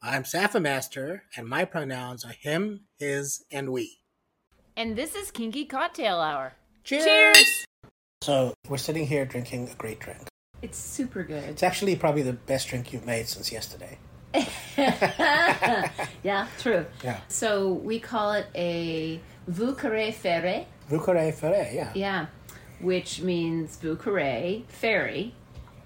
I'm Saffermaster, and my pronouns are him, his, and we. And this is Kinky Cocktail Hour. Cheers! Cheers! So we're sitting here drinking a great drink. It's super good. It's actually probably the best drink you've made since yesterday. Yeah, true. Yeah. So we call it a Vieux Carré Ferry, yeah. Yeah, which means Vieux Carré Ferry,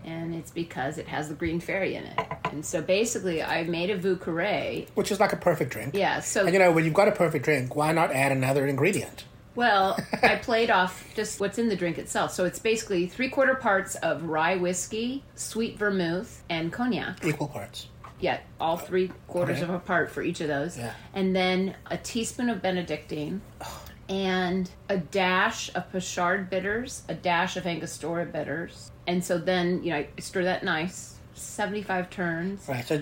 and it's because it has the green fairy in it. And so basically I made a Vieux Carré. Which is like a perfect drink. Yeah. So, and you know, when you've got a perfect drink, why not add another ingredient? Well, I played off just what's in the drink itself. So it's basically 3/4 parts of rye whiskey, sweet vermouth, and cognac. Equal parts. Yeah, all 3/4 of a part for each of those. Yeah. And then a teaspoon of Benedictine and a dash of Peychaud's bitters, a dash of Angostura bitters. And so then, you know, I stir that nice. 75 turns. Right, so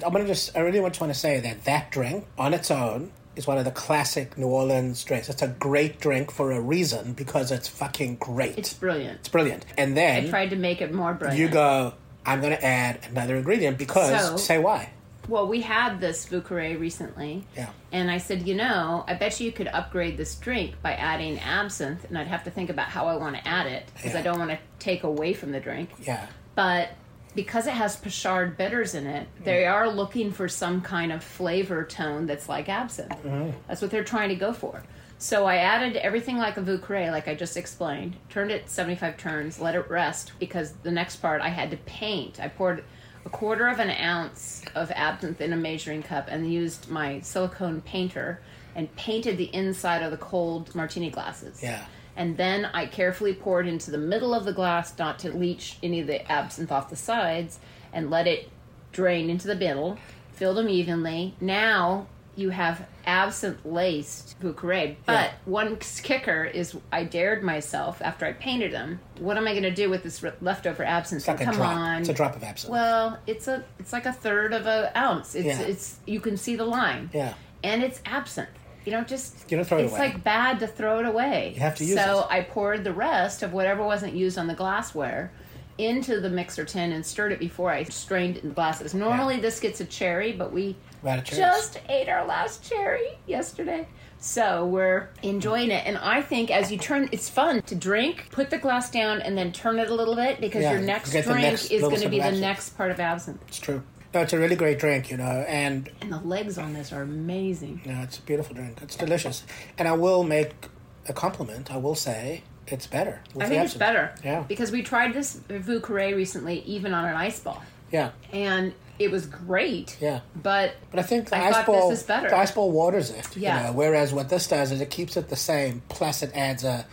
I really want to say that drink on its own is one of the classic New Orleans drinks. It's a great drink for a reason because it's fucking great. It's brilliant. It's brilliant. And then I tried to make it more brilliant. You go, I'm going to add another ingredient because, say why. Well, we had this Vieux Carré recently. Yeah. And I said, you know, I bet you could upgrade this drink by adding absinthe. And I'd have to think about how I want to add it because I don't want to take away from the drink. Yeah. But because it has Peychaud's bitters in it, they are looking for some kind of flavor tone that's like absinthe. Mm. That's what they're trying to go for. So I added everything like a Vieux Carré, like I just explained, turned it 75 turns, let it rest, because the next part I had to paint. I poured 1/4 ounce of absinthe in a measuring cup and used my silicone painter and painted the inside of the cold martini glasses. Yeah. And then I carefully poured into the middle of the glass, not to leach any of the absinthe off the sides, and let it drain into the middle, filled them evenly. Now you have absinthe-laced Vieux Carré. But one kicker is I dared myself after I painted them. What am I going to do with this leftover absinthe? It's like It's a drop of absinthe. Well, it's like 1/3 ounce. It's you can see the line. Yeah. And it's absinthe. You don't throw it away. It's like bad to throw it away. You have to use it. So I poured the rest of whatever wasn't used on the glassware into the mixer tin and stirred it before I strained it in glasses. Normally this gets a cherry, but we just ate our last cherry yesterday. So we're enjoying it. And I think as you turn, it's fun to drink, put the glass down, and then turn it a little bit because your next drink is going to be the next part of absinthe. It's true. No, it's a really great drink, you know, and the legs on this are amazing. No, it's a beautiful drink. It's delicious. And I will make a compliment. I will say it's better. I think it's better. Yeah. Because we tried this Vieux Carré recently, even on an ice ball. Yeah. And it was great. Yeah. But I think the ice ball waters it. Yeah. You know, whereas what this does is it keeps it the same, plus it adds a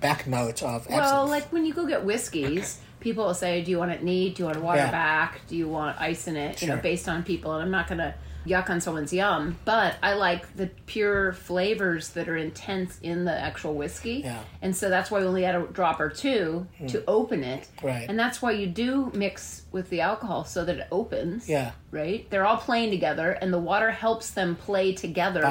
back note of absinthe. Well, like when you go get whiskeys, people will say, do you want it neat? Do you want water back? Do you want ice in it? Sure. You know, based on people. And I'm not going to yuck on someone's yum, but I like the pure flavors that are intense in the actual whiskey. Yeah. And so that's why we only had a drop or two to open it. Right. And that's why you do mix with the alcohol so that it opens. Yeah. Right? They're all playing together, and the water helps them play together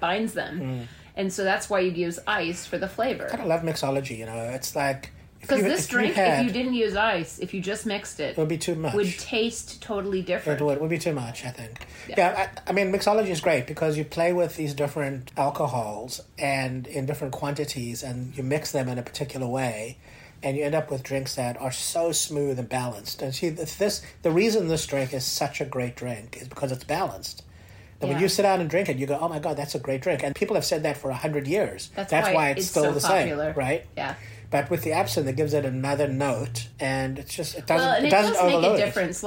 binds them. Mm. And so that's why you use ice for the flavor. I kind of love mixology, you know. It's like Because this drink, if you didn't use ice, if you just mixed it... It would be too much. Would taste totally different. It would be too much, I think. Yeah, I mean, mixology is great because you play with these different alcohols and in different quantities and you mix them in a particular way and you end up with drinks that are so smooth and balanced. And see, the reason this drink is such a great drink is because it's balanced. And when you sit down and drink it, you go, oh my God, that's a great drink. And people have said that for 100 years. That's why it's still so the popular. Same, right? Yeah. But with the absinthe, it gives it another note, and it's just it doesn't overload make a difference.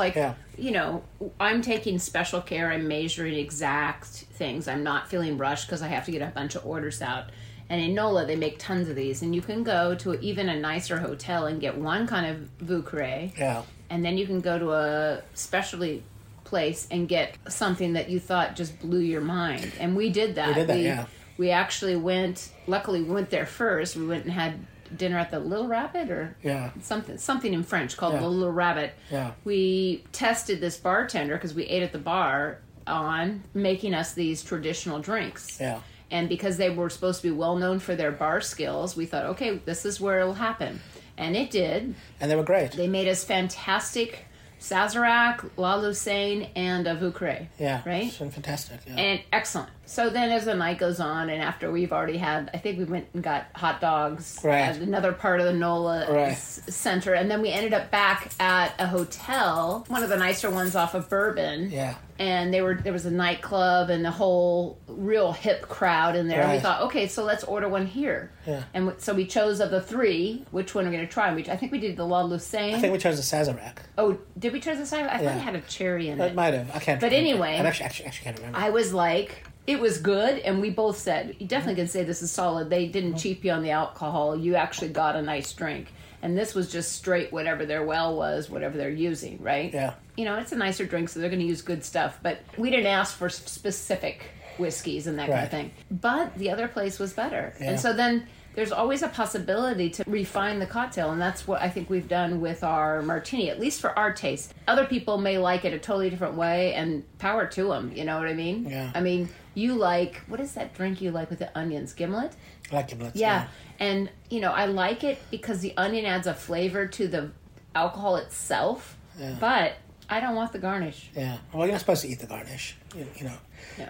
You know, I'm taking special care. I'm measuring exact things. I'm not feeling rushed because I have to get a bunch of orders out. And in NOLA, they make tons of these, and you can go to even a nicer hotel and get one kind of Vieux Carré. Yeah. And then you can go to a specialty place and get something that you thought just blew your mind, and we did that. We actually went. Luckily, we went there first. We went and had dinner at the Little Rabbit or something in French called the Little Rabbit. Yeah. We tested this bartender because we ate at the bar on making us these traditional drinks. Yeah. And because they were supposed to be well known for their bar skills, we thought, okay, this is where it'll happen, and it did. And they were great. They made us fantastic Sazerac, La Louisiane, and Vieux Carré. Yeah. Right? It's been fantastic. Yeah. And excellent. So then as the night goes on, and after we've already had, I think we went and got hot dogs at another part of the NOLA center, and then we ended up back at a hotel, one of the nicer ones off of Bourbon. Yeah. And there was a nightclub and the whole real hip crowd in there. Right. And we thought, okay, so let's order one here. Yeah. And so we chose of the three, which one are we going to try? And I think we did the La Louisiane. I think we chose the Sazerac. Oh, did we choose the Sazerac? I thought it had a cherry in it. It might have. I can't remember. But anyway. I actually can't remember. I was like, it was good. And we both said, you definitely can say this is solid. They didn't cheap you on the alcohol. You actually got a nice drink. And this was just straight whatever their well was, whatever they're using, right? Yeah. You know, it's a nicer drink, so they're going to use good stuff. But we didn't ask for specific whiskeys and that kind of thing. But the other place was better. Yeah. And so then there's always a possibility to refine the cocktail, and that's what I think we've done with our martini, at least for our taste. Other people may like it a totally different way, and power to them, you know what I mean? Yeah. I mean, you like, what is that drink you like with the onions? Gimlet? I like gimlets, yeah. And, you know, I like it because the onion adds a flavor to the alcohol itself, but I don't want the garnish. Yeah. Well, you're not supposed to eat the garnish, you know. Yeah.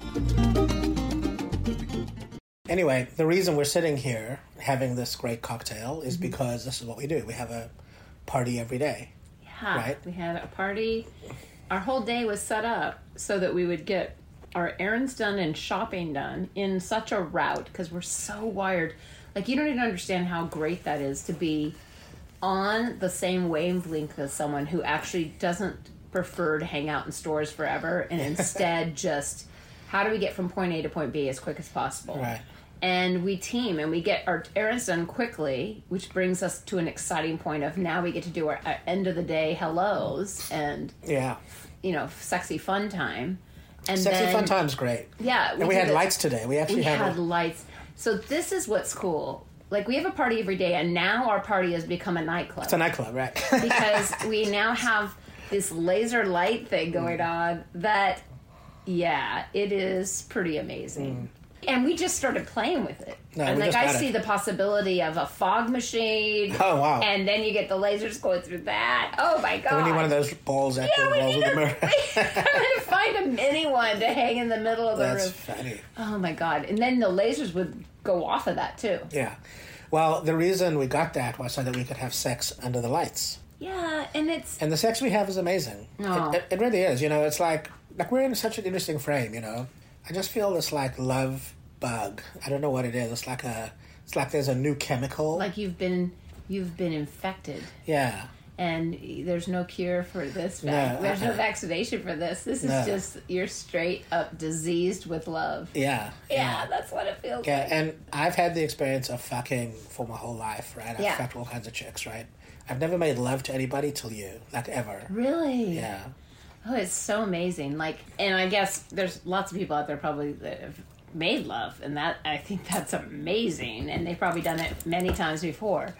Anyway, the reason we're sitting here having this great cocktail is because this is what we do. We have a party every day. Yeah, right? We had a party. Our whole day was set up so that we would get our errands done and shopping done in such a route because we're so wired. Like, you don't even understand how great that is to be on the same wavelength as someone who actually doesn't prefer to hang out in stores forever and instead just, how do we get from point A to point B as quick as possible? Right. And we team and we get our errands done quickly, which brings us to an exciting point of now we get to do our end of the day hellos and, you know, sexy fun time. And sexy fun time's great. Yeah. And we had lights today. We had lights. So this is what's cool. Like, we have a party every day, and now our party has become a nightclub. It's a nightclub, right? Because we now have this laser light thing going on that, it is pretty amazing. And we just started playing with it. No, and, like, I see the possibility of a fog machine. Oh, wow. And then you get the lasers going through that. Oh, my God. We need one of those balls at the walls of the mirror. I'm going to find a mini one to hang in the middle of the room. That's funny. Oh, my God. And then the lasers would go off of that, too. Yeah. Well, the reason we got that was so that we could have sex under the lights. Yeah, and it's... And the sex we have is amazing. Oh. It really is. You know, it's like, we're in such an interesting frame, you know. I just feel this, like, love bug. I don't know what it is. It's like there's a new chemical. Like you've been infected. Yeah. and there's no cure for this. There's no vaccination for this. This is just, you're straight up diseased with love. Yeah, that's what it feels like. And I've had the experience of fucking for my whole life, right? I've fucked all kinds of chicks, right? I've never made love to anybody till you, like, ever. Really? Yeah. Oh, it's so amazing. Like, and I guess there's lots of people out there probably that have made love, and that, I think that's amazing, and they've probably done it many times before.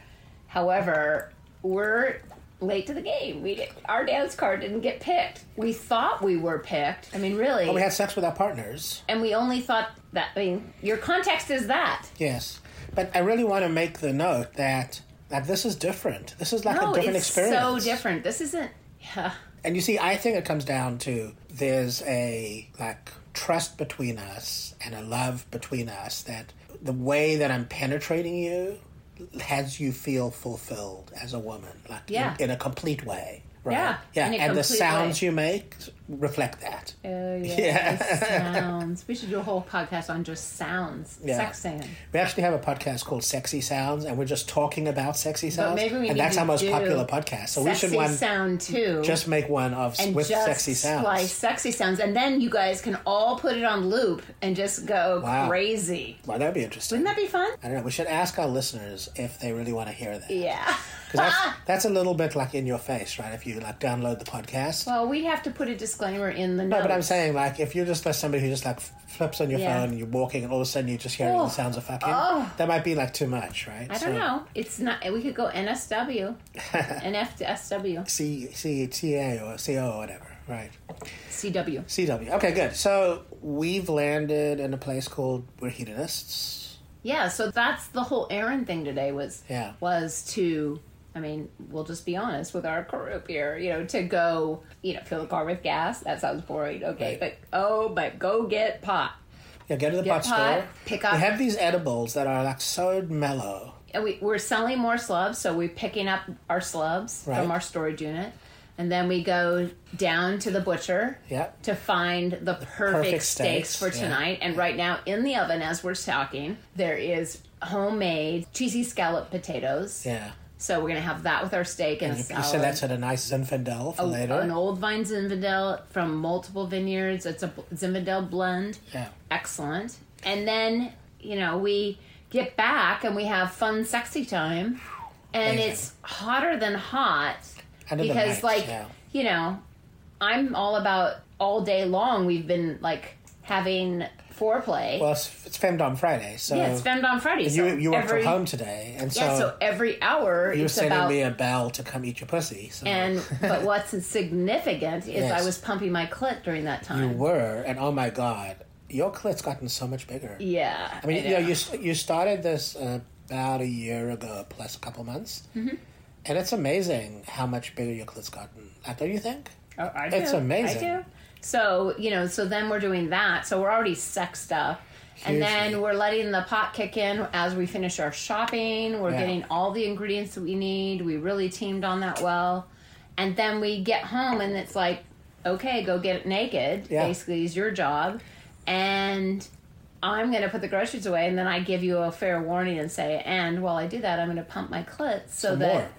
However, we're late to the game. Our dance card didn't get picked. We thought we were picked. I mean, really. Well, we had sex with our partners. And we only thought that, I mean, your context is that. Yes. But I really want to make the note that, this is different. This is like a different experience. No, it's so different. This isn't, And you see, I think it comes down to there's a, like, trust between us and a love between us that the way that I'm penetrating you has you feel fulfilled as a woman, like in a complete way, right? Yeah, and the sounds you make reflect that. Oh, yeah. Sounds. We should do a whole podcast on just sounds, sex sounds. We actually have a podcast called Sexy Sounds, and we're just talking about sexy sounds. But maybe we need that's our most popular podcast. So we should just make one with sexy sounds. Slice sexy sounds, and then you guys can all put it on loop and just go crazy. Wow, that'd be interesting. Wouldn't that be fun? I don't know. We should ask our listeners if they really want to hear that. Yeah. Because that's a little bit like in your face, right? If you download the podcast. Well, we'd have to put a disclaimer in the notes. No, but I'm saying, like, if you're just like somebody who just like flips on your phone and you're walking and all of a sudden you just hear the sounds of fucking, that might be like too much, right? I don't know. It's not. We could go NSW, NFSW, CTA or CO or whatever, right? CW. Okay, good. So we've landed in a place called We're Hedonists. Yeah. So that's the whole Aaron thing today was to. I mean, we'll just be honest with our group here, to go, fill the car with gas. That sounds boring. Okay. Right. But go get pot. Yeah, go to the pot store. Pick up. They have these edibles that are like so mellow. And we're selling more slubs, so we're picking up our slubs from our storage unit. And then we go down to the butcher to find the perfect steaks for tonight. And right now in the oven, as we're talking, there is homemade cheesy scallop potatoes. Yeah. So we're going to have that with our steak and a salad. You said that's at a nice Zinfandel for later? An old vine Zinfandel from multiple vineyards. It's a Zinfandel blend. Yeah. Excellent. And then, we get back and we have fun, sexy time. And it's hotter than hot. Because, I'm all about all day long we've been, like, having foreplay. Well, it's Femdom Friday, so... Yeah, it's Femdom Friday, so... You work from home today, and so... Yeah, so every hour, you're sending me a bell to come eat your pussy, so... But what's significant is I was pumping my clit during that time. You were, and oh my God, your clit's gotten so much bigger. Yeah. I mean, you started this about a year ago, plus a couple months, and it's amazing how much bigger your clit's gotten. Don't you think? Oh, I do. It's amazing. I do. So, so then we're doing that. So we're already sexed up. Hugely. And then we're letting the pot kick in as we finish our shopping. We're getting all the ingredients that we need. We really teamed on that well. And then we get home and it's like, okay, go get it naked. Yeah. Basically, is your job. And I'm going to put the groceries away, and then I give you a fair warning and say, and while I do that, I'm going to pump my clit so that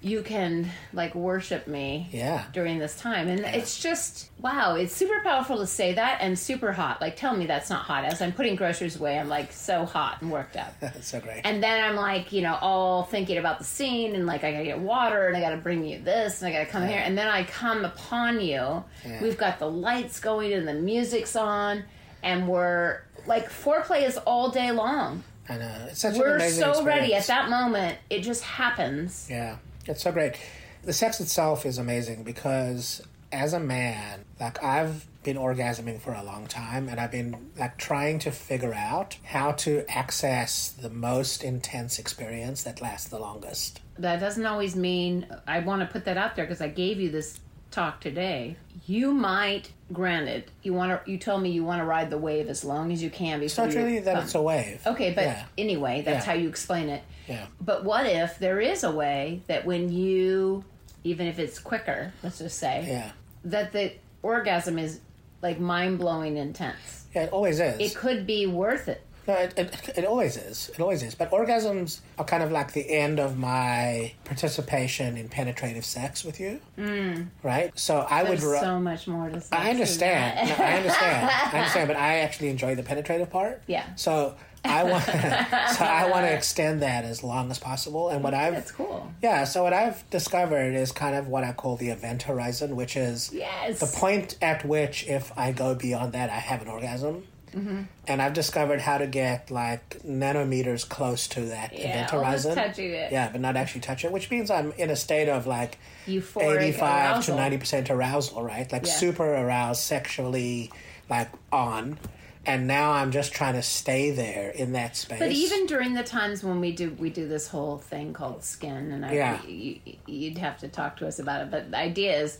you can, like, worship me during this time. And it's just, wow, it's super powerful to say that and super hot. Like, tell me that's not hot. As I'm putting groceries away, I'm, like, so hot and worked up. That's so great. And then I'm, like, all thinking about the scene, and, like, I got to get water, and I got to bring you this, and I got to come here. And then I come upon you. Yeah. We've got the lights going and the music's on, and we're... Like, foreplay is all day long. I know. It's such an amazing experience. We're so ready at that moment. It just happens. Yeah. It's so great. The sex itself is amazing because as a man, like, I've been orgasming for a long time, and I've been, like, trying to figure out how to access the most intense experience that lasts the longest. That doesn't always mean... I want to put that out there because I gave you this talk today. You might... Granted, you told me you want to ride the wave as long as you can. It's not really that it's a wave. Okay, but anyway, that's how you explain it. Yeah. But what if there is a way that when you, even if it's quicker, let's just say, that the orgasm is like mind-blowing intense. Yeah, it always is. It could be worth it. No, it always is. It always is. But orgasms are kind of like the end of my participation in penetrative sex with you. Mm. Right? So I There's would... so much more to say. I understand. No, I understand. I understand, but I actually enjoy the penetrative part. Yeah. So... I want to extend that as long as possible. And what I've that's cool. Yeah, so what I've discovered is kind of what I call the event horizon, which is yes. the point at which if I go beyond that, I have an orgasm. Mm-hmm. And I've discovered how to get like nanometers close to that event horizon. Touching it. Yeah, but not actually touch it, which means I'm in a state of like euphoric 85 arousal. To 90% arousal, right? Like super aroused sexually, like on. And now I'm just trying to stay there in that space. But even during the times when we do this whole thing called skin, and you'd have to talk to us about it. But the idea is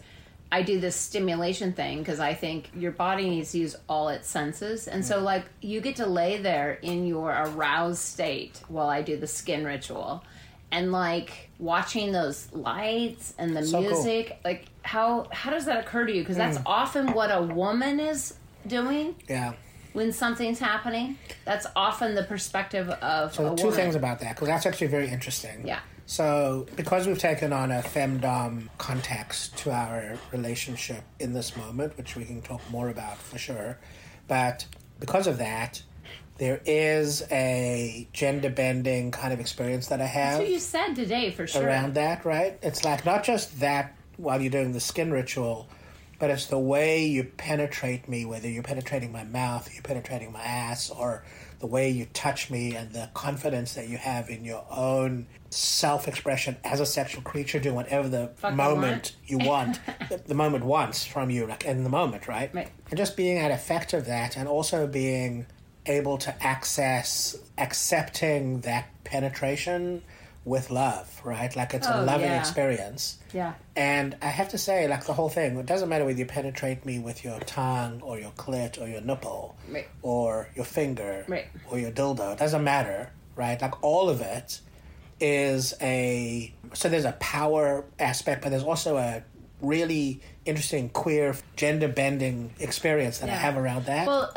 I do this stimulation thing because I think your body needs to use all its senses. And so, like, you get to lay there in your aroused state while I do the skin ritual. And, like, watching those lights and the so music, cool. like, how does that occur to you? Because that's often what a woman is doing. Yeah. When something's happening, that's often the perspective of a woman. So two things about that, because that's actually very interesting. Yeah. So because we've taken on a femdom context to our relationship in this moment, which we can talk more about for sure, but because of that, there is a gender-bending kind of experience that I have. That's what you said today, for sure. Around that, right? It's like not just that while you're doing the skin ritual, but it's the way you penetrate me, whether you're penetrating my mouth, you're penetrating my ass, or the way you touch me and the confidence that you have in your own self-expression as a sexual creature doing whatever the fucking moment you want, the moment wants from you, like in the moment, right? And just being at effect of that and also being able to accepting that penetration with love, right? Like it's a loving experience. Yeah. And I have to say, like the whole thing, it doesn't matter whether you penetrate me with your tongue or your clit or your nipple or your finger or your dildo. It doesn't matter, right? Like all of it is so there's a power aspect, but there's also a really interesting queer gender-bending experience that I have around that. Well,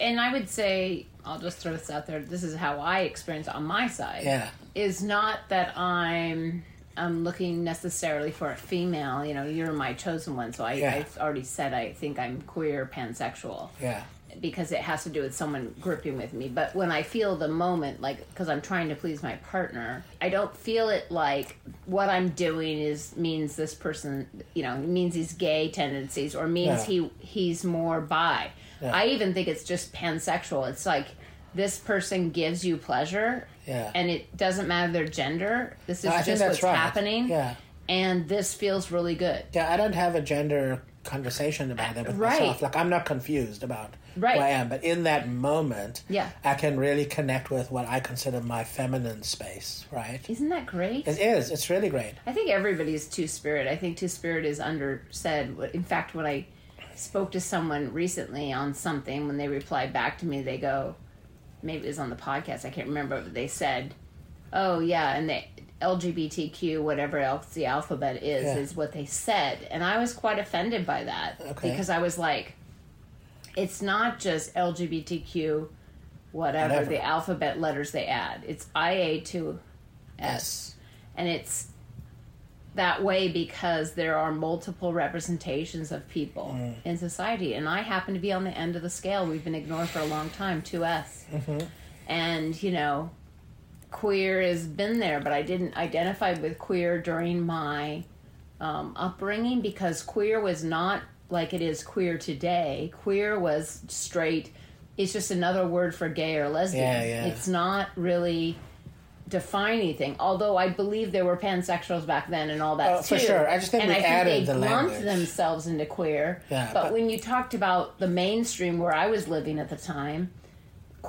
and I would say, I'll just throw this out there, this is how I experience on my side. Yeah. Is not that I'm looking necessarily for a female, you know, you're my chosen one, so I've already said I think I'm queer pansexual. Yeah. Because it has to do with someone gripping with me. But when I feel the moment, like, because I'm trying to please my partner, I don't feel it like what I'm doing means this person, you know, means he's gay tendencies or means he's more bi. Yeah. I even think it's just pansexual. It's like this person gives you pleasure, and it doesn't matter their gender. This is just what's happening, and this feels really good. Yeah, I don't have a gender conversation about that with myself. Like, I'm not confused about who I am, but in that moment, I can really connect with what I consider my feminine space, right? Isn't that great? It is. It's really great. I think everybody's two-spirit. I think two-spirit is undersaid. In fact, when I spoke to someone recently on something, when they replied back to me, they go, maybe it was on the podcast, I can't remember, but they said, oh, yeah, and they... LGBTQ, whatever else the alphabet is what they said. And I was quite offended by that because I was like, it's not just LGBTQ, whatever the alphabet letters they add. It's IA2S. Yes. And it's that way because there are multiple representations of people in society. And I happen to be on the end of the scale we've been ignored for a long time, 2S. Mm-hmm. And, you know... queer has been there, but I didn't identify with queer during my upbringing because queer was not like it is queer today. Queer was straight. It's just another word for gay or lesbian. Yeah, yeah. It's not really define anything, although I believe there were pansexuals back then and all that too. For sure. I just think we added the language. And I think they lumped themselves into queer. Yeah, but when you talked about the mainstream where I was living at the time,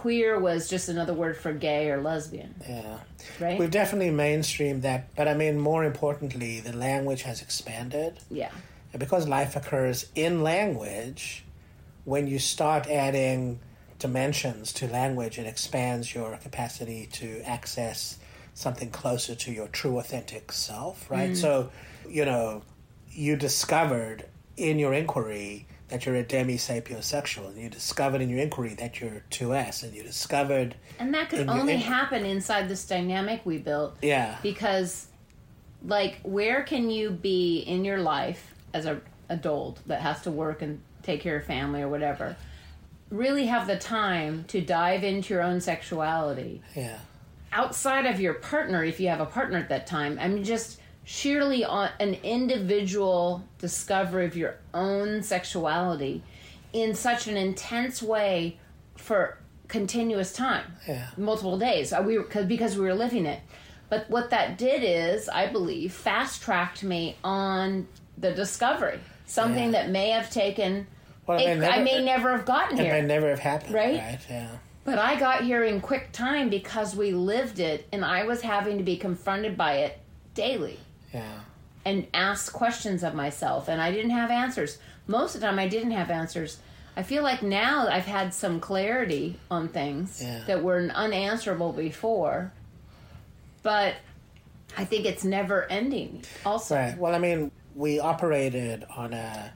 queer was just another word for gay or lesbian. Yeah. Right? We've definitely mainstreamed that, but I mean, more importantly, the language has expanded. Yeah. And because life occurs in language, when you start adding dimensions to language, it expands your capacity to access something closer to your true, authentic self, right? So, you know, you discovered in your inquiry that you're a demi-sapiosexual, and you discovered in your inquiry that you're 2S, and you discovered... And that could only happen inside this dynamic we built. Yeah. Because, like, where can you be in your life as an adult that has to work and take care of family or whatever, really have the time to dive into your own sexuality? Yeah. Outside of your partner, if you have a partner at that time, I mean, just... sheerly on an individual discovery of your own sexuality in such an intense way for continuous time, multiple days, because we were living it. But what that did is, I believe, fast-tracked me on the discovery, something that may have taken... Well, I may never have gotten here. It may never have happened, right? Yeah. But I got here in quick time because we lived it, and I was having to be confronted by it daily. Yeah. And ask questions of myself, and I didn't have answers. Most of the time I didn't have answers. I feel like now I've had some clarity on things that were unanswerable before, but I think it's never ending also. Right. Well, I mean, we operated on a,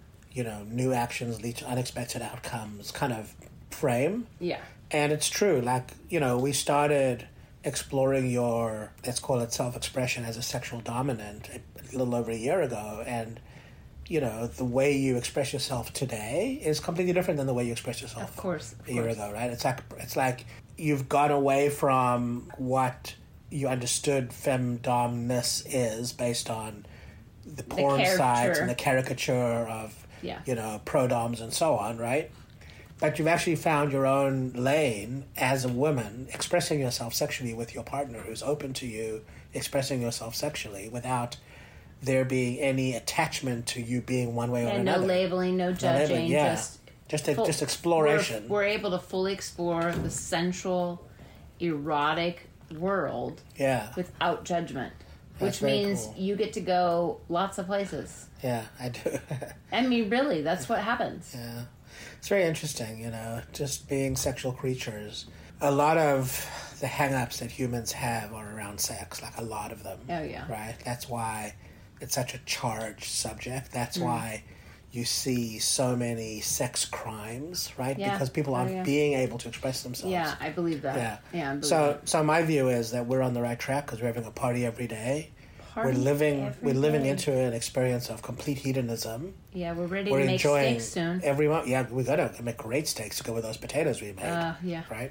new actions lead to unexpected outcomes kind of frame. Yeah. And it's true. Like, we started exploring your, let's call it self-expression as a sexual dominant a little over a year ago, and the way you express yourself today is completely different than the way you expressed yourself a year ago, right? It's like you've gone away from what you understood femdomness is based on the porn sites and the caricature of prodoms and so on, right? But you've actually found your own lane as a woman, expressing yourself sexually with your partner who's open to you expressing yourself sexually without there being any attachment to you being one way or another. No labeling, no judging, just exploration. We're able to fully explore the sensual, erotic world without judgment. Which means you get to go lots of places. Yeah, I do. I mean, really, that's what happens. Yeah. It's very interesting, just being sexual creatures. A lot of the hang-ups that humans have are around sex, like a lot of them. Oh, yeah. Right? That's why it's such a charged subject. That's why you see so many sex crimes, right? Yeah. Because people aren't being able to express themselves. Yeah, I believe that. Yeah. Yeah, I believe that. So my view is that we're on the right track because we're having a party every day. We're living into an experience of complete hedonism. Yeah, we're ready to make steaks soon. Everyone, we got to make great steaks to go with those potatoes we made. Right?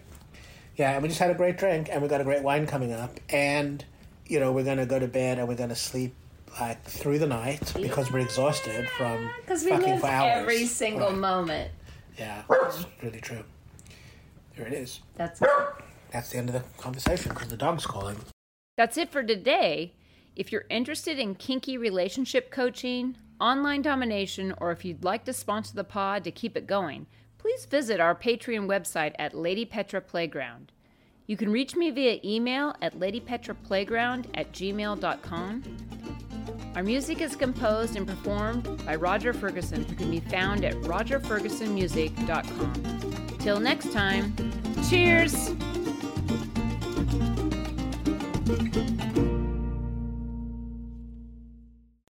Yeah, and we just had a great drink, and we got a great wine coming up, and we're going to go to bed and we're going to sleep like through the night because we're exhausted from fucking for hours. Because we live every single moment. Yeah, that's really true. There it is. That's the end of the conversation because the dog's calling. That's it for today. If you're interested in kinky relationship coaching, online domination, or if you'd like to sponsor the pod to keep it going, please visit our Patreon website at Lady Petra Playground. You can reach me via email at ladypetraplayground@gmail.com. Our music is composed and performed by Roger Ferguson, who can be found at rogerfergusonmusic.com. Till next time, cheers!